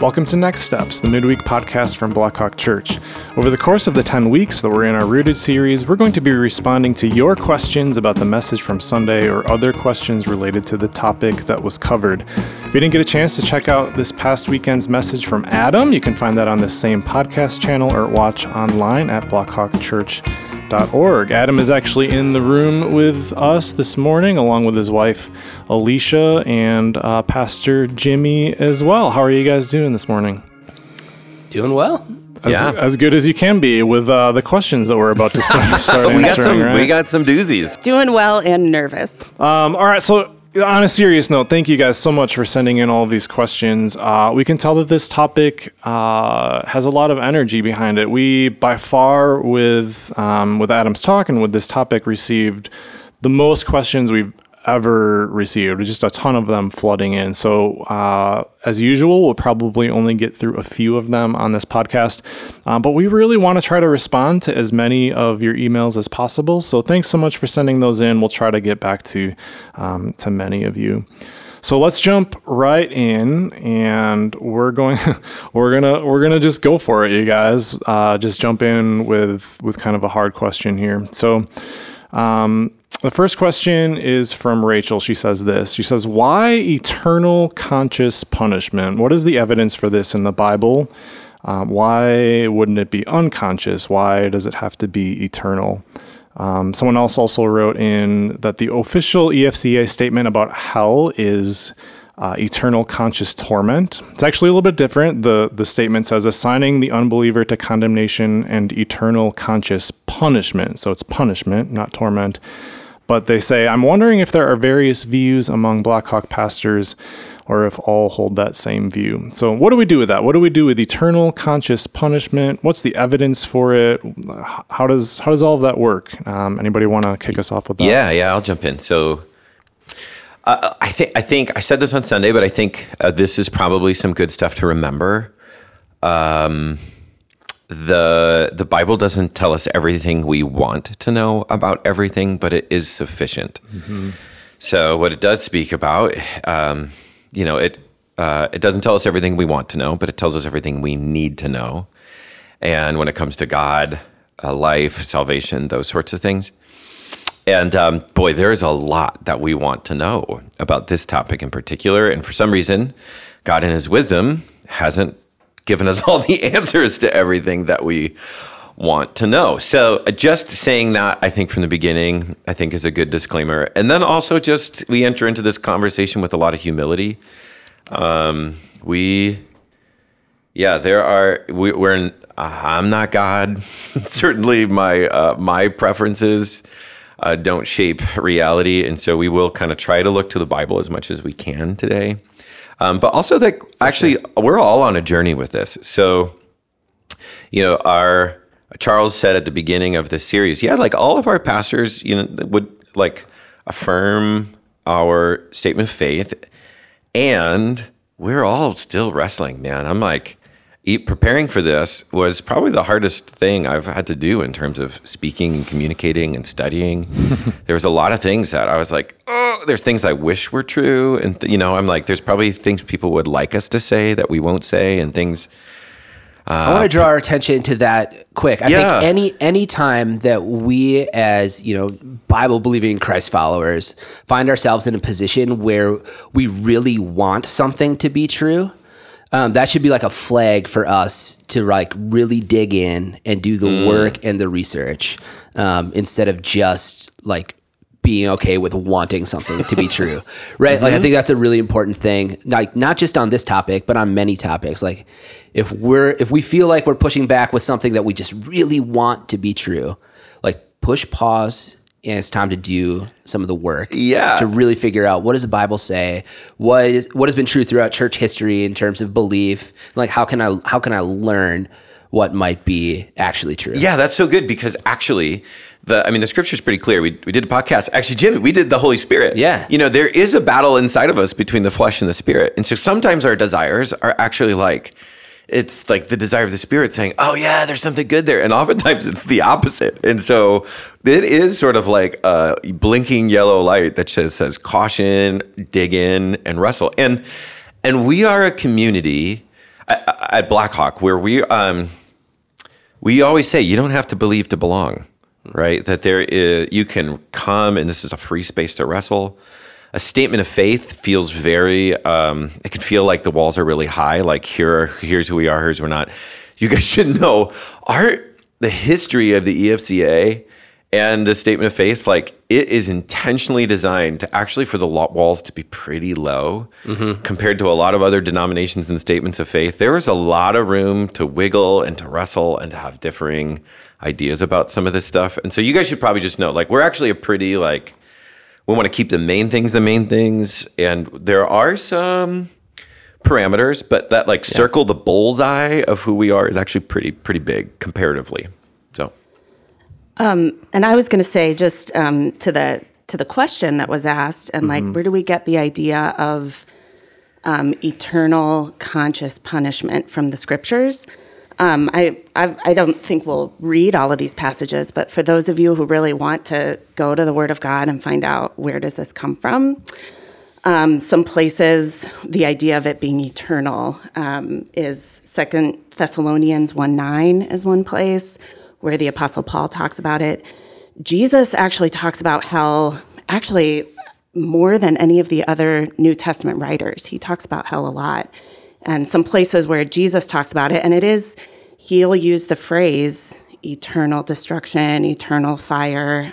Welcome to Next Steps, the midweek podcast from Blackhawk Church. Over the course of the 10 weeks that we're in our Rooted series, we're going to be responding to your questions about the message from Sunday or other questions related to the topic that was covered. If you didn't get a chance to check out this past weekend's message from Adam, you can find that on this same podcast channel or watch online at blackhawkchurch.org. Adam is actually in the room with us this morning, along with his wife, Alicia, and Pastor Jimmy as well. How are you guys doing this morning? Doing well. As good as you can be with the questions that we're about to start answering. We got some doozies. Doing well and nervous. All right, so on a serious note, thank you guys so much for sending in all of these questions. We can tell that this topic has a lot of energy behind it. We, by far, with Adam's talk and with this topic, received the most questions we've ever received, just a ton of them flooding in. So as usual, we'll probably only get through a few of them on this podcast, but we really want to try to respond to as many of your emails as possible. So thanks so much for sending those in. We'll try to get back to many of you. So let's jump right in, and we're gonna just go for it, you guys. Just jump in with kind of a hard question here. So the first question is from Rachel. She says this. She says, why eternal conscious punishment? What is the evidence for this in the Bible? Why wouldn't it be unconscious? Why does it have to be eternal? Someone else also wrote in that the official EFCA statement about hell is eternal conscious torment. It's actually a little bit different. The statement says assigning the unbeliever to condemnation and eternal conscious punishment. So it's punishment, not torment. But they say, I'm wondering if there are various views among Blackhawk pastors or if all hold that same view. So what do we do with that? What do we do with eternal conscious punishment? What's the evidence for it? How does all of that work? Anybody want to kick us off with that? Yeah, I'll jump in. So I think I said this on Sunday, but I think this is probably some good stuff to remember. The Bible doesn't tell us everything we want to know about everything, but it is sufficient. Mm-hmm. So what it does speak about, it doesn't tell us everything we want to know, but it tells us everything we need to know. And when it comes to God, life, salvation, those sorts of things. And boy, there's a lot that we want to know about this topic in particular. And for some reason, God in his wisdom hasn't given us all the answers to everything that we want to know. So just saying that, I think from the beginning, I think is a good disclaimer. And then also just we enter into this conversation with a lot of humility. I'm not God. Certainly my preferences don't shape reality. And so we will kind of try to look to the Bible as much as we can today. But also that actually we're all on a journey with this. So, our Charles said at the beginning of this series, all of our pastors, would affirm our statement of faith, and we're all still wrestling, man. I'm preparing for this was probably the hardest thing I've had to do in terms of speaking and communicating and studying. There was a lot of things that I was like, oh, there's things I wish were true. And, there's probably things people would like us to say that we won't say and things. I want to draw our attention to that quick. I think any time that we as, Bible-believing Christ followers find ourselves in a position where we really want something to be true, that should be a flag for us to really dig in and do the work and the research instead of just being okay with wanting something to be true, right? Mm-hmm. I think that's a really important thing, not just on this topic, but on many topics. If we feel like we're pushing back with something that we just really want to be true, push pause. And it's time to do some of the work to really figure out what does the Bible say, what has been true throughout church history in terms of belief, how can I learn what might be actually true. Yeah, that's so good because actually the scripture is pretty clear. We did a podcast. Actually, Jim, we did the Holy Spirit. Yeah. There is a battle inside of us between the flesh and the spirit. And so sometimes our desires are actually it's the desire of the spirit saying, oh yeah, there's something good there. And oftentimes it's the opposite. And so it is sort of a blinking yellow light that just says caution, dig in, and wrestle. And we are a community. at Blackhawk, where we always say you don't have to believe to belong, right? That there is, you can come, and this is a free space to wrestle. A statement of faith feels very, it can feel like the walls are really high, like here's who we are, here's who we're not. You guys should know the history of the EFCA and the statement of faith, like it is intentionally designed to actually for the walls to be pretty low compared to a lot of other denominations and statements of faith. There is a lot of room to wiggle and to wrestle and to have differing ideas about some of this stuff. And so you guys should probably just know, like, we're actually a pretty, like, we want to keep the main things. And there are some parameters, but that like circle the bullseye of who we are is actually pretty big comparatively. So, and I was going to say just to the question that was asked, and like, where do we get the idea of eternal conscious punishment from the scriptures? I don't think we'll read all of these passages, but for those of you who really want to go to the Word of God and find out where does this come from, some places the idea of it being eternal is 2 Thessalonians 1:9 is one place where the Apostle Paul talks about it. Jesus actually talks about hell, actually more than any of the other New Testament writers. He talks about hell a lot. And some places where Jesus talks about it, and it is, he'll use the phrase eternal destruction, eternal fire.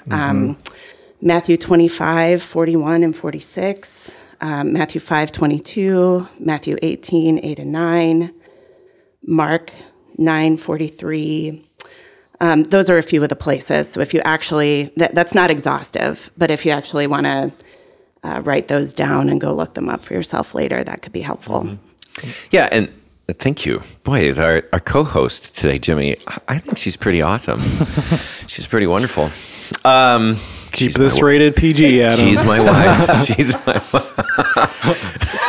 Matthew 25:41-46, Matthew 5:22, Matthew 18:8-9, Mark 9:43. Those are a few of the places. So if you actually, that's not exhaustive, but if you actually want to write those down and go look them up for yourself later, that could be helpful. Yeah, and thank you. Boy, our co-host today, Jimmy, I think she's pretty awesome. She's pretty wonderful. Keep this rated PG, Adam. She's my wife.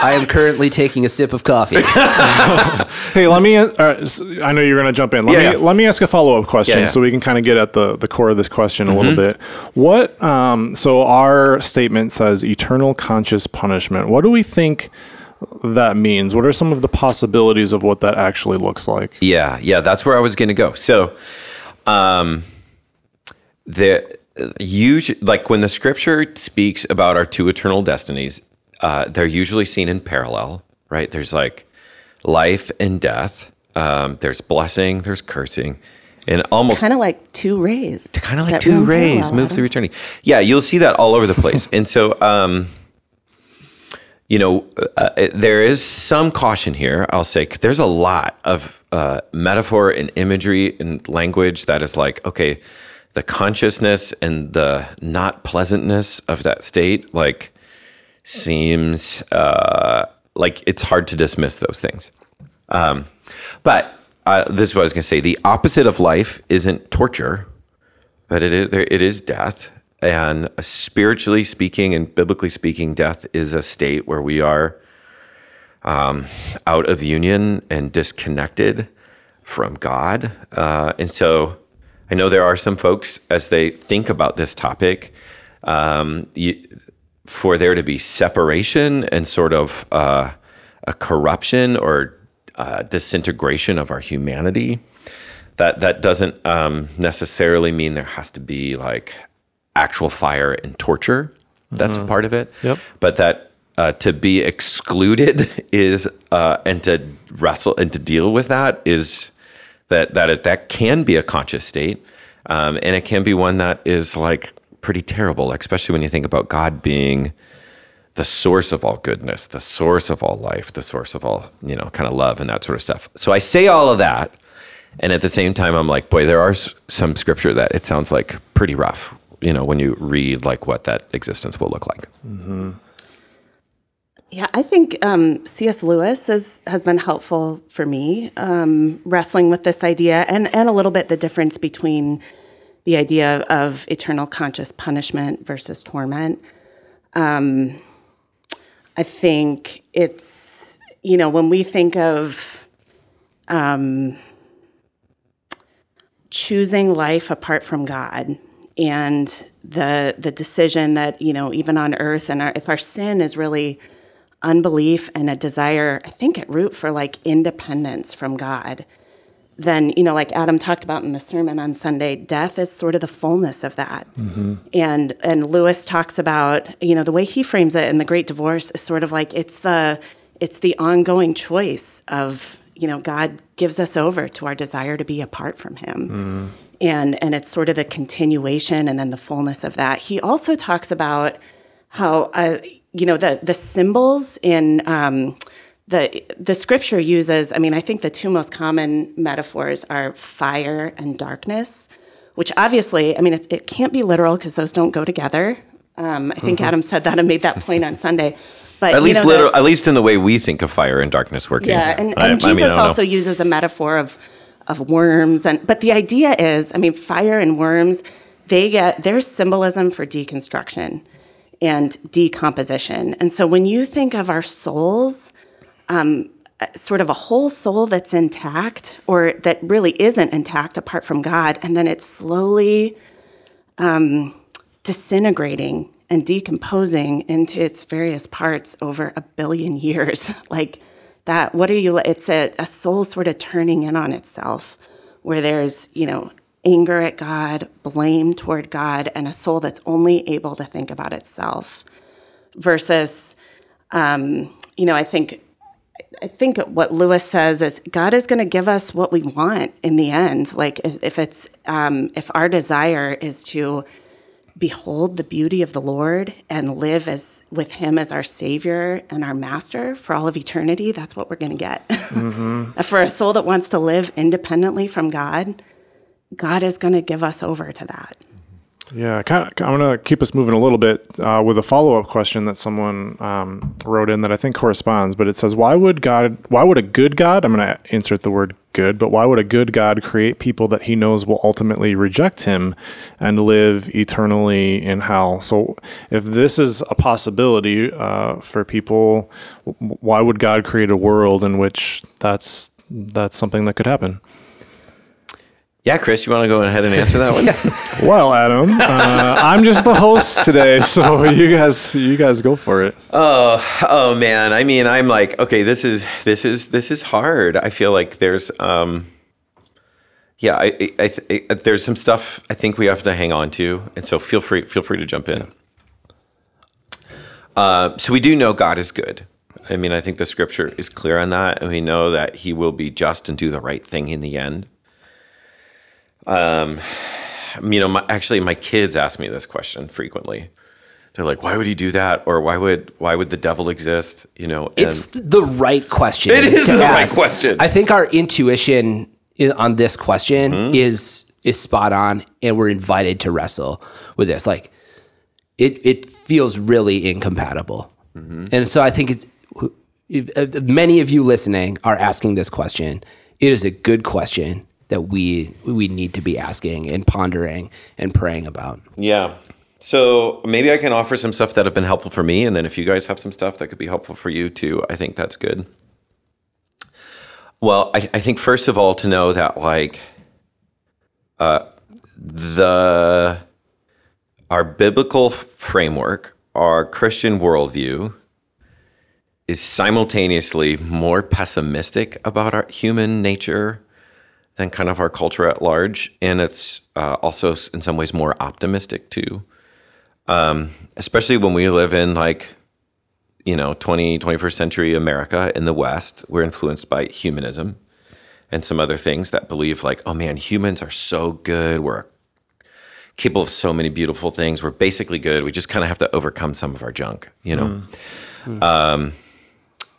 I am currently taking a sip of coffee. Hey, let me, I know you're going to jump in. Let me ask a follow-up question so we can kind of get at the core of this question a little bit. What, so our statement says eternal conscious punishment. What do we think that means? What are some of the possibilities of what that actually looks like? Yeah, that's where I was going to go. So, like when the scripture speaks about our two eternal destinies, they're usually seen in parallel, right? There's like life and death. There's blessing, there's cursing, and almost kind of like two rays. Kind of like two rays moves through eternity. Yeah, you'll see that all over the place, and so. There is some caution here, I'll say. There's a lot of metaphor and imagery and language that is like, okay, the consciousness and the not pleasantness of that state, like, seems like it's hard to dismiss those things. But this is what I was going to say. The opposite of life isn't torture, but it is death. And spiritually speaking and biblically speaking, death is a state where we are out of union and disconnected from God. And so I know there are some folks, as they think about this topic, for there to be separation and sort of a corruption or disintegration of our humanity, that doesn't necessarily mean there has to be like actual fire and torture. That's a part of it. Yep. But that to be excluded is, and to wrestle and to deal with that is, that can be a conscious state. And it can be one that is like pretty terrible, especially when you think about God being the source of all goodness, the source of all life, the source of all, kind of love and that sort of stuff. So I say all of that. And at the same time, I'm like, boy, there are some scripture that it sounds like pretty rough, when you read like what that existence will look like. Mm-hmm. Yeah, I think C.S. Lewis has been helpful for me, wrestling with this idea and a little bit the difference between the idea of eternal conscious punishment versus torment. I think it's, when we think of choosing life apart from God, and the decision that, even on earth, and if our sin is really unbelief and a desire, I think at root, for like independence from God, then, you know, like Adam talked about in the sermon on Sunday, death is sort of the fullness of that. Mm-hmm. And Lewis talks about, you know, the way he frames it in The Great Divorce is sort of like it's the ongoing choice of, you know, God gives us over to our desire to be apart from him. Mm-hmm. And it's sort of the continuation and then the fullness of that. He also talks about how, you know, the symbols in the scripture uses, I mean, I think the two most common metaphors are fire and darkness, which obviously, I mean, it can't be literal because those don't go together. I think Adam said that and made that point on Sunday. But at least in the way we think of fire and darkness working. Yeah, and Jesus also uses a metaphor of worms, but the idea is, I mean, fire and worms, they get their symbolism for deconstruction and decomposition. And so when you think of our souls, sort of a whole soul that's intact or that really isn't intact apart from God, and then it's slowly disintegrating and decomposing into its various parts over 1 billion years. Like that, what are you, it's a soul sort of turning in on itself where there's, you know, anger at God, blame toward God, and a soul that's only able to think about itself versus, you know, I think what Lewis says is God is going to give us what we want in the end. Like if our desire is to behold the beauty of the Lord and live with him as our Savior and our Master for all of eternity, that's what we're going to get. Mm-hmm. For a soul that wants to live independently from God, God is going to give us over to that. Yeah, I'm going to keep us moving a little bit with a follow-up question that someone wrote in that I think corresponds, but it says, why would a good God, I'm going to insert the word good, but why would a good God create people that he knows will ultimately reject him and live eternally in hell? So if this is a possibility for people, why would God create a world in which that's something that could happen? Yeah, Chris, you want to go ahead and answer that one? Yeah. Well, Adam, I'm just the host today, so you guys go for it. Oh man, I mean, I'm like, okay, this is hard. I feel like there's, I there's some stuff I think we have to hang on to, and so feel free to jump in. So we do know God is good. I mean, I think the scripture is clear on that, and we know that He will be just and do the right thing in the end. You know, my kids ask me this question frequently. They're like, "Why would he do that?" Or "Why would the devil exist?" You know, and it's the right question. It is the right question. I think our intuition on this question is spot on, and we're invited to wrestle with this. Like, it feels really incompatible, and so I think many of you listening are asking this question. It is a good question that we need to be asking and pondering and praying about. Yeah. So maybe I can offer some stuff that have been helpful for me, and then if you guys have some stuff that could be helpful for you too, I think that's good. Well, I think first of all to know that like our biblical framework, our Christian worldview is simultaneously more pessimistic about our human nature than kind of our culture at large, and it's also in some ways more optimistic too, especially when we live in like, you know, 21st century America in the West. We're influenced by humanism and some other things that believe like, oh man, humans are so good. We're capable of so many beautiful things. We're basically good. We just kind of have to overcome some of our junk, you know? Mm. Mm.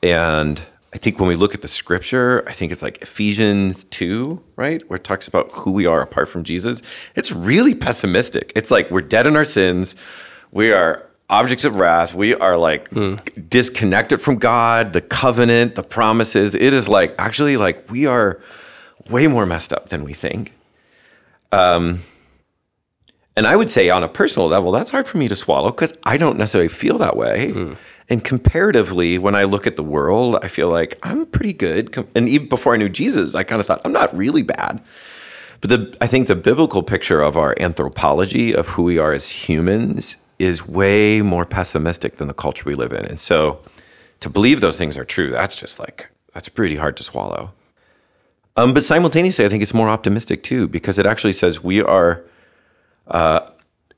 And I think when we look at the scripture, I think it's like Ephesians 2, right? Where it talks about who we are apart from Jesus. It's really pessimistic. It's like we're dead in our sins. We are objects of wrath. We are like disconnected from God, the covenant, the promises. It is like actually like we are way more messed up than we think. And I would say on a personal level, that's hard for me to swallow because I don't necessarily feel that way. Mm. And comparatively, when I look at the world, I feel like I'm pretty good. And even before I knew Jesus, I kind of thought, I'm not really bad. But I think the biblical picture of our anthropology, of who we are as humans, is way more pessimistic than the culture we live in. And so to believe those things are true, that's just like, that's pretty hard to swallow. But simultaneously, I think it's more optimistic too, because it actually says we are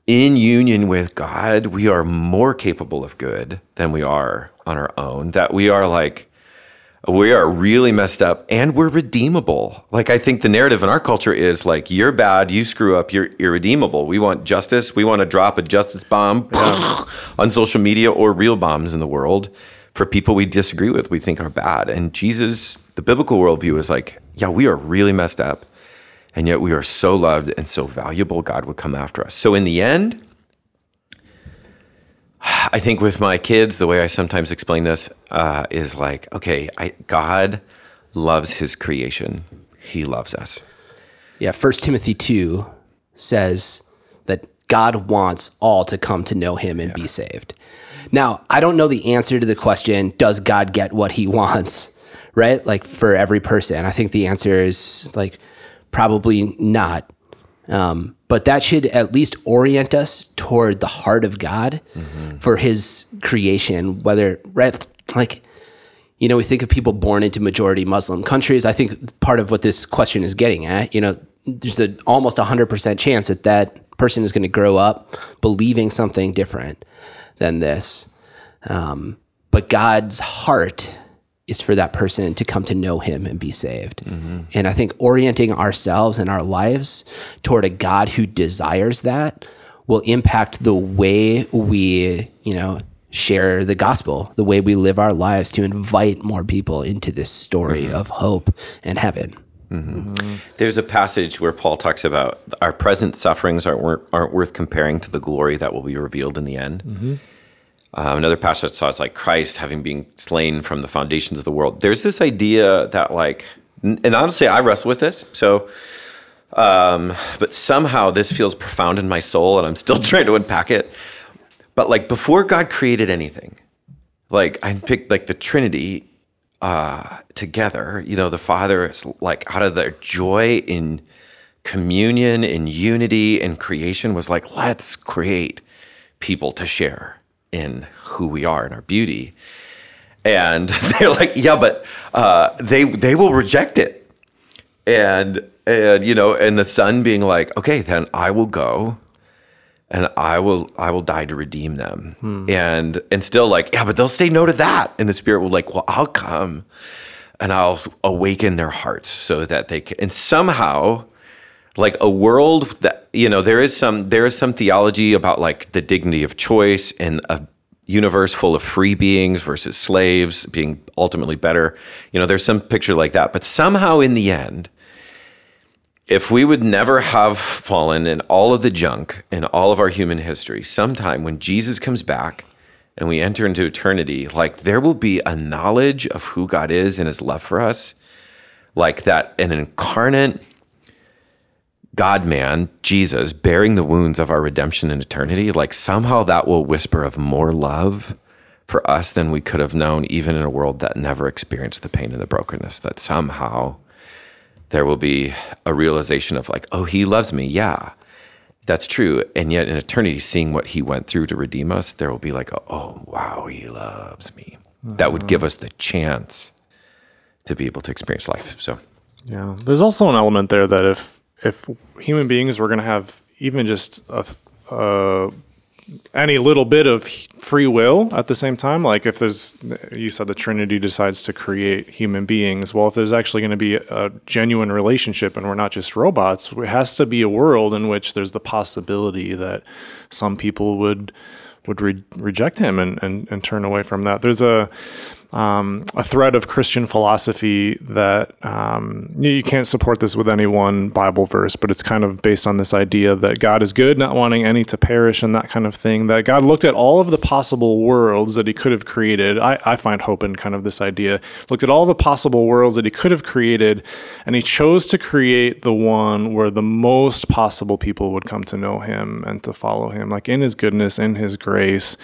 in union with God. We are more capable of good than we are on our own, that we are like, we are really messed up and we're redeemable. Like, I think the narrative in our culture is like, you're bad, you screw up, you're irredeemable. We want justice. We want to drop a justice bomb on social media or real bombs in the world for people we disagree with, we think are bad. And Jesus, the biblical worldview is like, yeah, we are really messed up, and yet we are so loved and so valuable, God would come after us. So in the end, I think with my kids, the way I sometimes explain this is like, okay, God loves his creation. He loves us. Yeah, 1 Timothy 2 says that God wants all to come to know him and be saved. Now, I don't know the answer to the question, does God get what he wants, right? Like, for every person. I think the answer is like, probably not. But that should at least orient us toward the heart of God for his creation, whether, right? Like, you know, we think of people born into majority Muslim countries. I think part of what this question is getting at, you know, there's an almost 100% chance that that person is going to grow up believing something different than this. But God's heart is for that person to come to know him and be saved. And I think orienting ourselves and our lives toward a God who desires that will impact the way we, you know, share the gospel, the way we live our lives to invite more people into this story of hope and heaven. There's a passage where Paul talks about our present sufferings aren't worth comparing to the glory that will be revealed in the end. Another passage I saw is like Christ having been slain from the foundations of the world. There's this idea that like, and honestly, I wrestle with this. So, but somehow this feels profound in my soul and I'm still trying to unpack it. But like before God created anything, like I picked like the Trinity together, you know, the Father is like out of their joy in communion, in unity, in creation was like, let's create people to share in who we are and our beauty. And they're like, yeah, but they will reject it. And you know, and the son being like, okay, then I will go and I will die to redeem them. And still like, yeah, but they'll say no to that. And the Spirit will like, well, I'll come and I'll awaken their hearts so that they can, and somehow like a world that, you know, there is some theology about like the dignity of choice and a universe full of free beings versus slaves being ultimately better. You know, there's some picture like that. But somehow in the end, if we would never have fallen in all of the junk in all of our human history, sometime when Jesus comes back and we enter into eternity, like there will be a knowledge of who God is and his love for us, like that an incarnate God-man, Jesus, bearing the wounds of our redemption in eternity, like somehow that will whisper of more love for us than we could have known, even in a world that never experienced the pain and the brokenness, that somehow there will be a realization of like, oh, he loves me. Yeah, that's true. And yet in eternity, seeing what he went through to redeem us, there will be like, oh, wow, he loves me. That would give us the chance to be able to experience life. So, yeah, there's also an element there that if human beings were going to have even just any little bit of free will at the same time, like if there's, you said the Trinity decides to create human beings, well, if there's actually going to be a genuine relationship and we're not just robots, it has to be a world in which there's the possibility that some people would reject him and turn away from that. There's a thread of Christian philosophy that you can't support this with any one Bible verse, but it's kind of based on this idea that God is good, not wanting any to perish and that kind of thing, that God looked at all of the possible worlds that he could have created. I find hope in kind of this idea. Looked at all the possible worlds that he could have created, and he chose to create the one where the most possible people would come to know him and to follow him, like in his goodness, in his grace.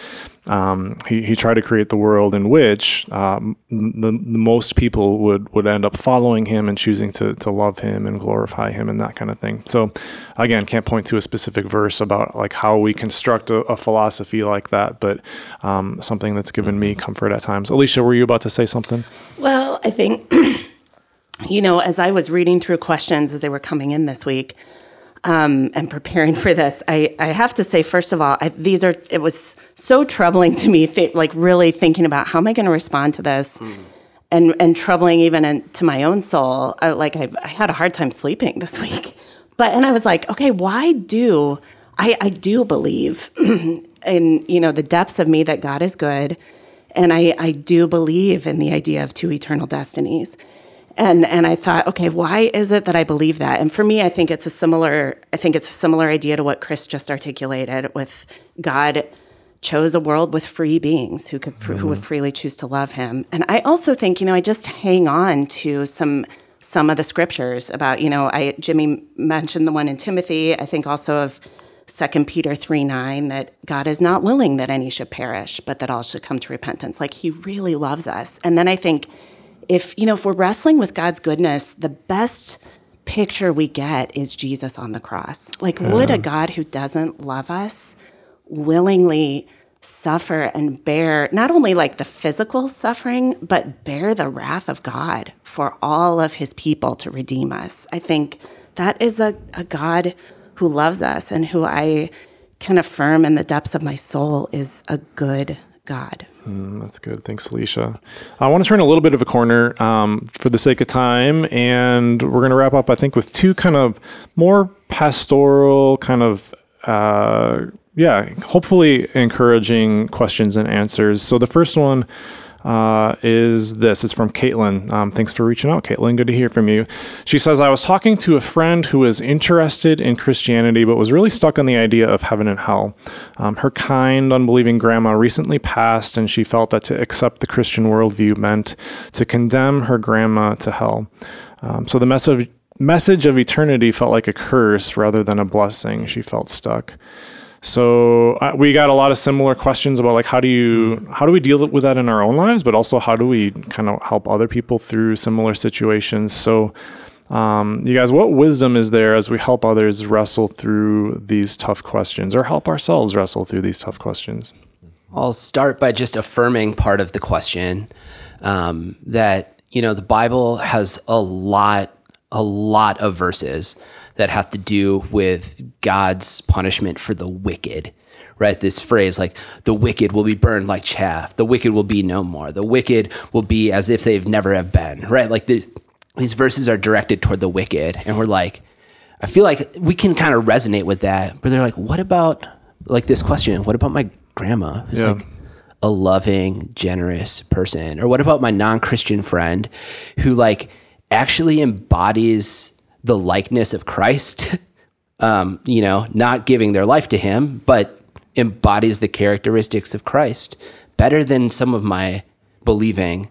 He tried to create the world in which the most people would end up following him and choosing to love him and glorify him and that kind of thing. So again, can't point to a specific verse about like how we construct a philosophy like that, but something that's given me comfort at times. Alicia, were you about to say something? Well, I think, you know, as I was reading through questions as they were coming in this week and preparing for this, I have to say, first of all, it was so troubling to me, really thinking about how am I going to respond to this, and troubling even to my own soul. I had a hard time sleeping this week, and I was like, okay, why do I do believe in the depths of me that God is good, and I do believe in the idea of two eternal destinies. And I thought, okay, why is it that I believe that? And for me, I think it's a similar idea to what Chris just articulated with God chose a world with free beings who would freely choose to love him. And I also think, I just hang on to some of the scriptures about, Jimmy mentioned the one in Timothy, I think also of 2 Peter 3:9, that God is not willing that any should perish, but that all should come to repentance. Like, he really loves us. And then I think if we're wrestling with God's goodness, the best picture we get is Jesus on the cross. Would a God who doesn't love us willingly suffer and bear not only the physical suffering, but bear the wrath of God for all of his people to redeem us? I think that is a God who loves us and who I can affirm in the depths of my soul is a good God. That's good. Thanks, Alicia. I want to turn a little bit of a corner for the sake of time, and we're going to wrap up, I think, with two kind of more pastoral kind of, hopefully encouraging questions and answers. So the first one is this. It's from Caitlin. Thanks for reaching out, Caitlin. Good to hear from you. She says, I was talking to a friend who was interested in Christianity, but was really stuck on the idea of heaven and hell. Her kind, unbelieving grandma recently passed, and she felt that to accept the Christian worldview meant to condemn her grandma to hell. So the message of eternity felt like a curse rather than a blessing. She felt stuck. So we got a lot of similar questions about how do we deal with that in our own lives, but also how do we kind of help other people through similar situations? So you guys, what wisdom is there as we help others wrestle through these tough questions or help ourselves wrestle through these tough questions? I'll start by just affirming part of the question that, the Bible has a lot of verses that have to do with God's punishment for the wicked, right? This phrase the wicked will be burned like chaff. The wicked will be no more. The wicked will be as if they've never have been, right? These verses are directed toward the wicked. And we're I feel like we can kind of resonate with that, but they're what about this question? What about my grandma? Who's a loving, generous person? Or what about my non-Christian friend who actually embodies the likeness of Christ, not giving their life to him, but embodies the characteristics of Christ better than some of my believing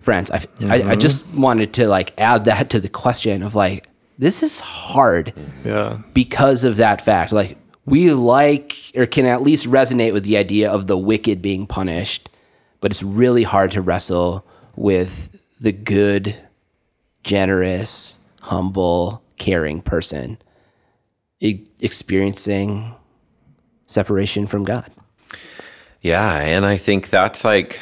friends. I just wanted to add that to the question of this is hard because of that fact. We or can at least resonate with the idea of the wicked being punished, but it's really hard to wrestle with the good, generous, humble, caring person experiencing separation from God. Yeah, and I think that's that's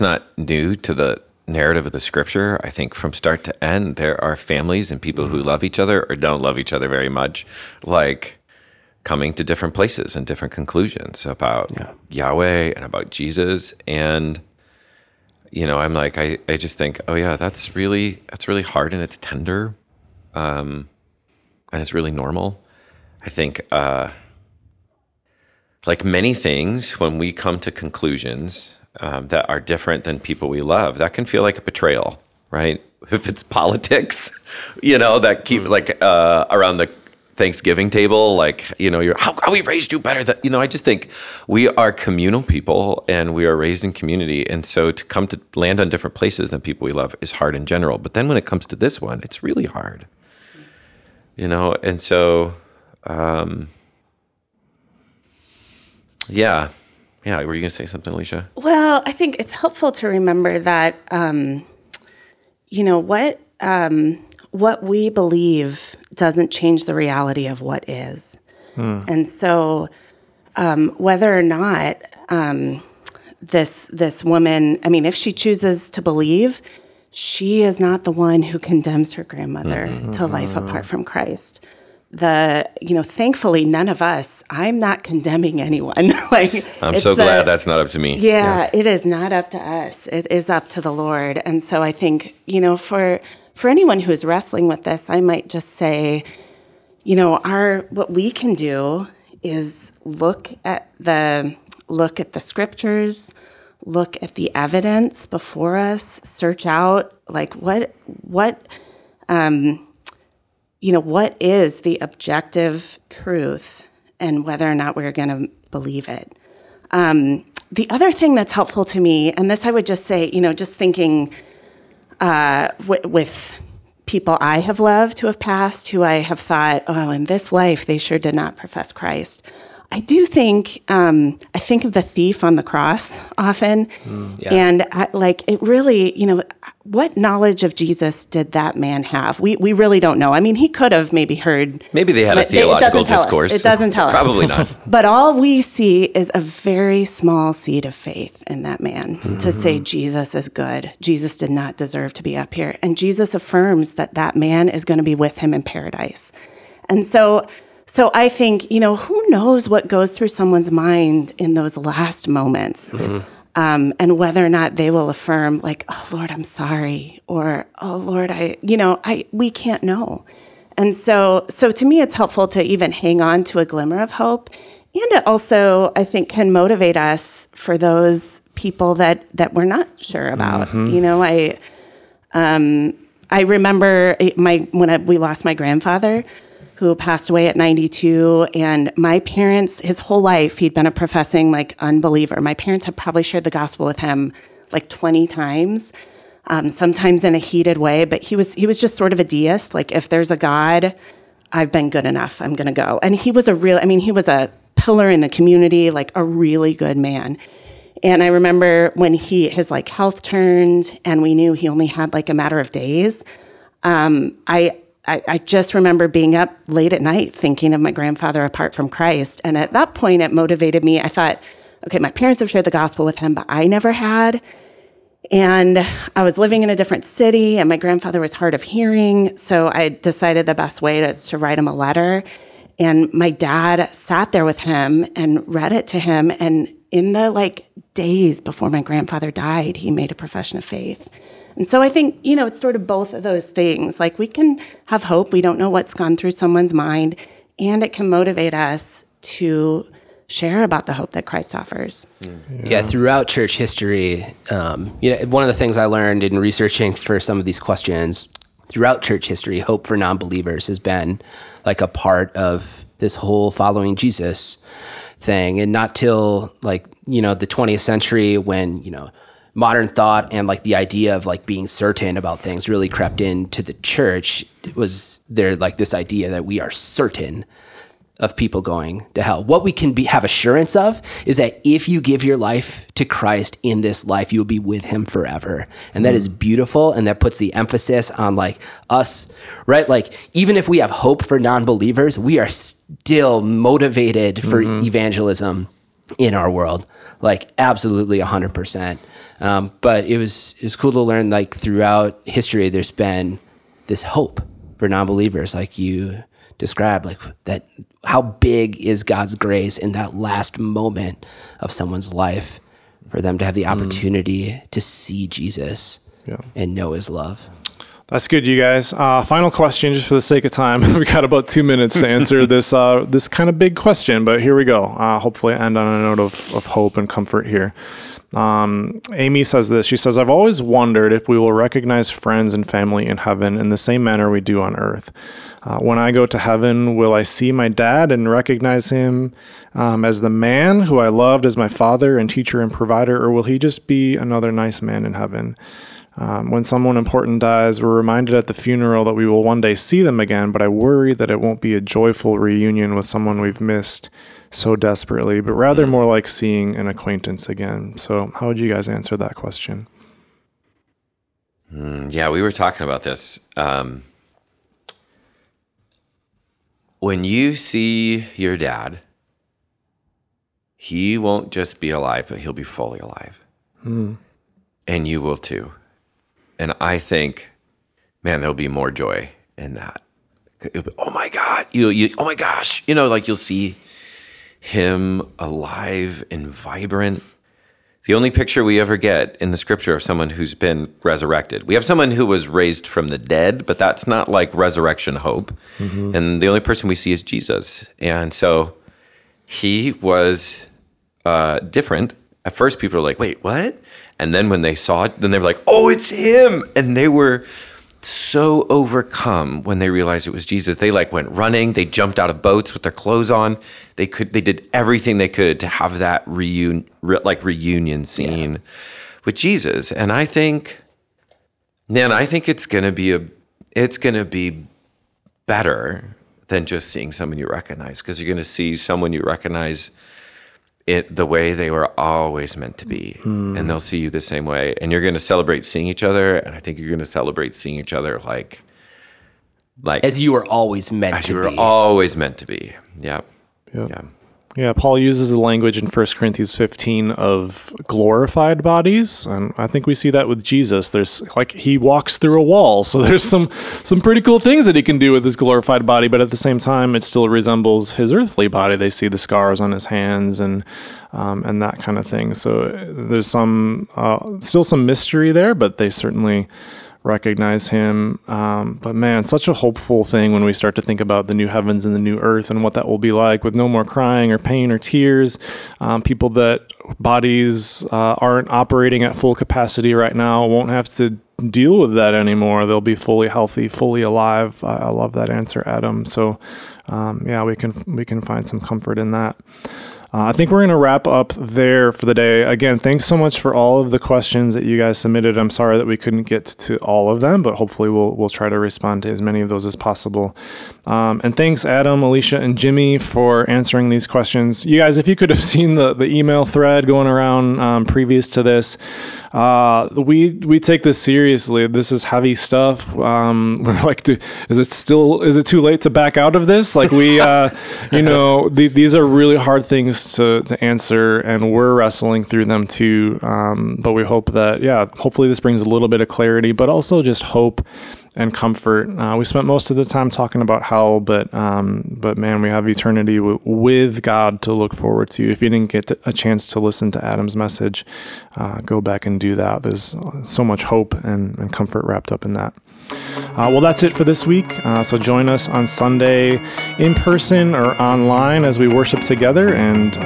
not new to the narrative of the scripture. I think from start to end, there are families and people who love each other or don't love each other very much, coming to different places and different conclusions about Yahweh and about Jesus. And I'm I just think, oh yeah, that's really hard, and it's tender, and it's really normal. I think, many things, when we come to conclusions that are different than people we love, that can feel like a betrayal, right? If it's politics, that keep around the Thanksgiving table, how we raised you better than, I just think we are communal people and we are raised in community. And so to come to land on different places than people we love is hard in general. But then when it comes to this one, it's really hard, And so Yeah. Yeah. Were you going to say something, Alicia? Well, I think it's helpful to remember that, what we believe doesn't change the reality of what is. Mm. And so whether or not this woman, I mean, if she chooses to believe, she is not the one who condemns her grandmother mm-hmm. to life apart from Christ. Thankfully, none of us, I'm not condemning anyone. I'm so glad that's not up to me. Yeah, it is not up to us. It is up to the Lord. And so I think, for anyone who's wrestling with this, I might just say, what we can do is look at the scriptures, look at the evidence before us, search out what is the objective truth and whether or not we're going to believe it. The other thing that's helpful to me, and this I would just say, just thinking with people I have loved who have passed, who I have thought, in this life, they sure did not profess Christ. I do think, I think of the thief on the cross often. Mm, yeah. And it really, what knowledge of Jesus did that man have? We really don't know. I mean, he could have maybe heard. Maybe they had a theological discourse. It doesn't tell us. Probably not. But all we see is a very small seed of faith in that man mm-hmm. to say Jesus is good. Jesus did not deserve to be up here. And Jesus affirms that man is going to be with him in paradise. And so I think, who knows what goes through someone's mind in those last moments mm-hmm. And whether or not they will affirm oh, Lord, I'm sorry, or, oh, Lord, we can't know. And so to me, it's helpful to even hang on to a glimmer of hope. And it also, I think, can motivate us for those people that we're not sure about. Mm-hmm. I remember when we lost my grandfather, who passed away at 92, and my parents, his whole life, he'd been a professing unbeliever. My parents had probably shared the gospel with him 20 times, sometimes in a heated way, but he was just sort of a deist. If there's a God, I've been good enough, I'm gonna go. And he was he was a pillar in the community, a really good man. And I remember when his health turned and we knew he only had a matter of days, I just remember being up late at night thinking of my grandfather apart from Christ. And at that point, it motivated me. I thought, okay, my parents have shared the gospel with him, but I never had. And I was living in a different city, and my grandfather was hard of hearing. So I decided the best way is to write him a letter. And my dad sat there with him and read it to him. And in the days before my grandfather died, he made a profession of faith. And so I think, it's sort of both of those things. We can have hope. We don't know what's gone through someone's mind. And it can motivate us to share about the hope that Christ offers. Yeah, throughout church history, one of the things I learned in researching for some of these questions, throughout church history, hope for non-believers has been a part of this whole following Jesus thing. And not till the 20th century when, modern thought and the idea of being certain about things really crept into the church. It was there this idea that we are certain of people going to hell. What we can have assurance of is that if you give your life to Christ in this life, you'll be with him forever. And that is beautiful. And that puts the emphasis on us, right? Even if we have hope for non-believers, we are still motivated for evangelism in our world. Absolutely 100%. But it was cool to learn, throughout history, there's been this hope for non-believers, you described, that how big is God's grace in that last moment of someone's life for them to have the opportunity to see Jesus and know his love. That's good, you guys. Final question, just for the sake of time. We've got about 2 minutes to answer this kind of big question, but here we go. Hopefully end on a note of hope and comfort here. Amy says this. She says, I've always wondered if we will recognize friends and family in heaven in the same manner we do on earth. When I go to heaven, will I see my dad and recognize him as the man who I loved as my father and teacher and provider, or will he just be another nice man in heaven? When someone important dies, we're reminded at the funeral that we will one day see them again, but I worry that it won't be a joyful reunion with someone we've missed so desperately, but rather more like seeing an acquaintance again. So how would you guys answer that question? Yeah, we were talking about this. When you see your dad, he won't just be alive, but he'll be fully alive. And you will too. And I think, man, there'll be more joy in that. Be, oh my God, oh my gosh, like you'll see him alive and vibrant. The only picture we ever get in the scripture of someone who's been resurrected. We have someone who was raised from the dead, but that's not like resurrection hope. Mm-hmm. And the only person we see is Jesus. And so he was different. At first, people are like, wait, what? And then when they saw it, then they were like, oh, it's him. And they were so overcome when they realized it was Jesus. They went running. They jumped out of boats with their clothes on. They did everything they could to have that reunion scene with Jesus. And I think, man, it's gonna be better than just seeing someone you recognize, because you're gonna see someone you recognize the way they were always meant to be. And they'll see you the same way. And you're going to celebrate seeing each other. And I think you're going to celebrate seeing each other like as you were always meant to be. Yeah. Yeah, Paul uses the language in 1 Corinthians 15 of glorified bodies, and I think we see that with Jesus. There's he walks through a wall, so there's some pretty cool things that he can do with his glorified body, but at the same time, it still resembles his earthly body. They see the scars on his hands and that kind of thing. So there's still some mystery there, but they certainly recognize him. But man, such a hopeful thing when we start to think about the new heavens and the new earth and what that will be like, with no more crying or pain or tears. People that bodies aren't operating at full capacity right now won't have to deal with that anymore. They'll be fully healthy, fully alive. I love that answer, Adam. So we can find some comfort in that. I think we're going to wrap up there for the day. Again, thanks so much for all of the questions that you guys submitted. I'm sorry that we couldn't get to all of them, but hopefully we'll try to respond to as many of those as possible. And thanks, Adam, Alicia, and Jimmy for answering these questions. You guys, if you could have seen the email thread going around previous to this, we take this seriously. This is heavy stuff. We're like, is it too late to back out of this? These are really hard things to answer, and we're wrestling through them too. But we hope that, hopefully this brings a little bit of clarity, but also just hope and comfort. We spent most of the time talking about hell, but man, we have eternity with God to look forward to. If you didn't get a chance to listen to Adam's message, go back and do that. There's so much hope and comfort wrapped up in that. Well, that's it for this week. So join us on Sunday in person or online as we worship together and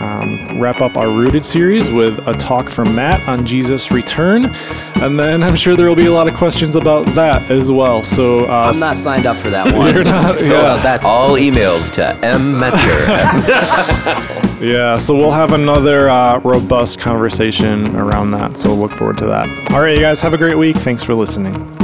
wrap up our Rooted series with a talk from Matt on Jesus' return. And then I'm sure there will be a lot of questions about that as well. So I'm not signed up for that one. You're not? Yeah. So that's all emails to M. Metzger. Yeah, so we'll have another robust conversation around that. So look forward to that. All right, you guys, have a great week. Thanks for listening.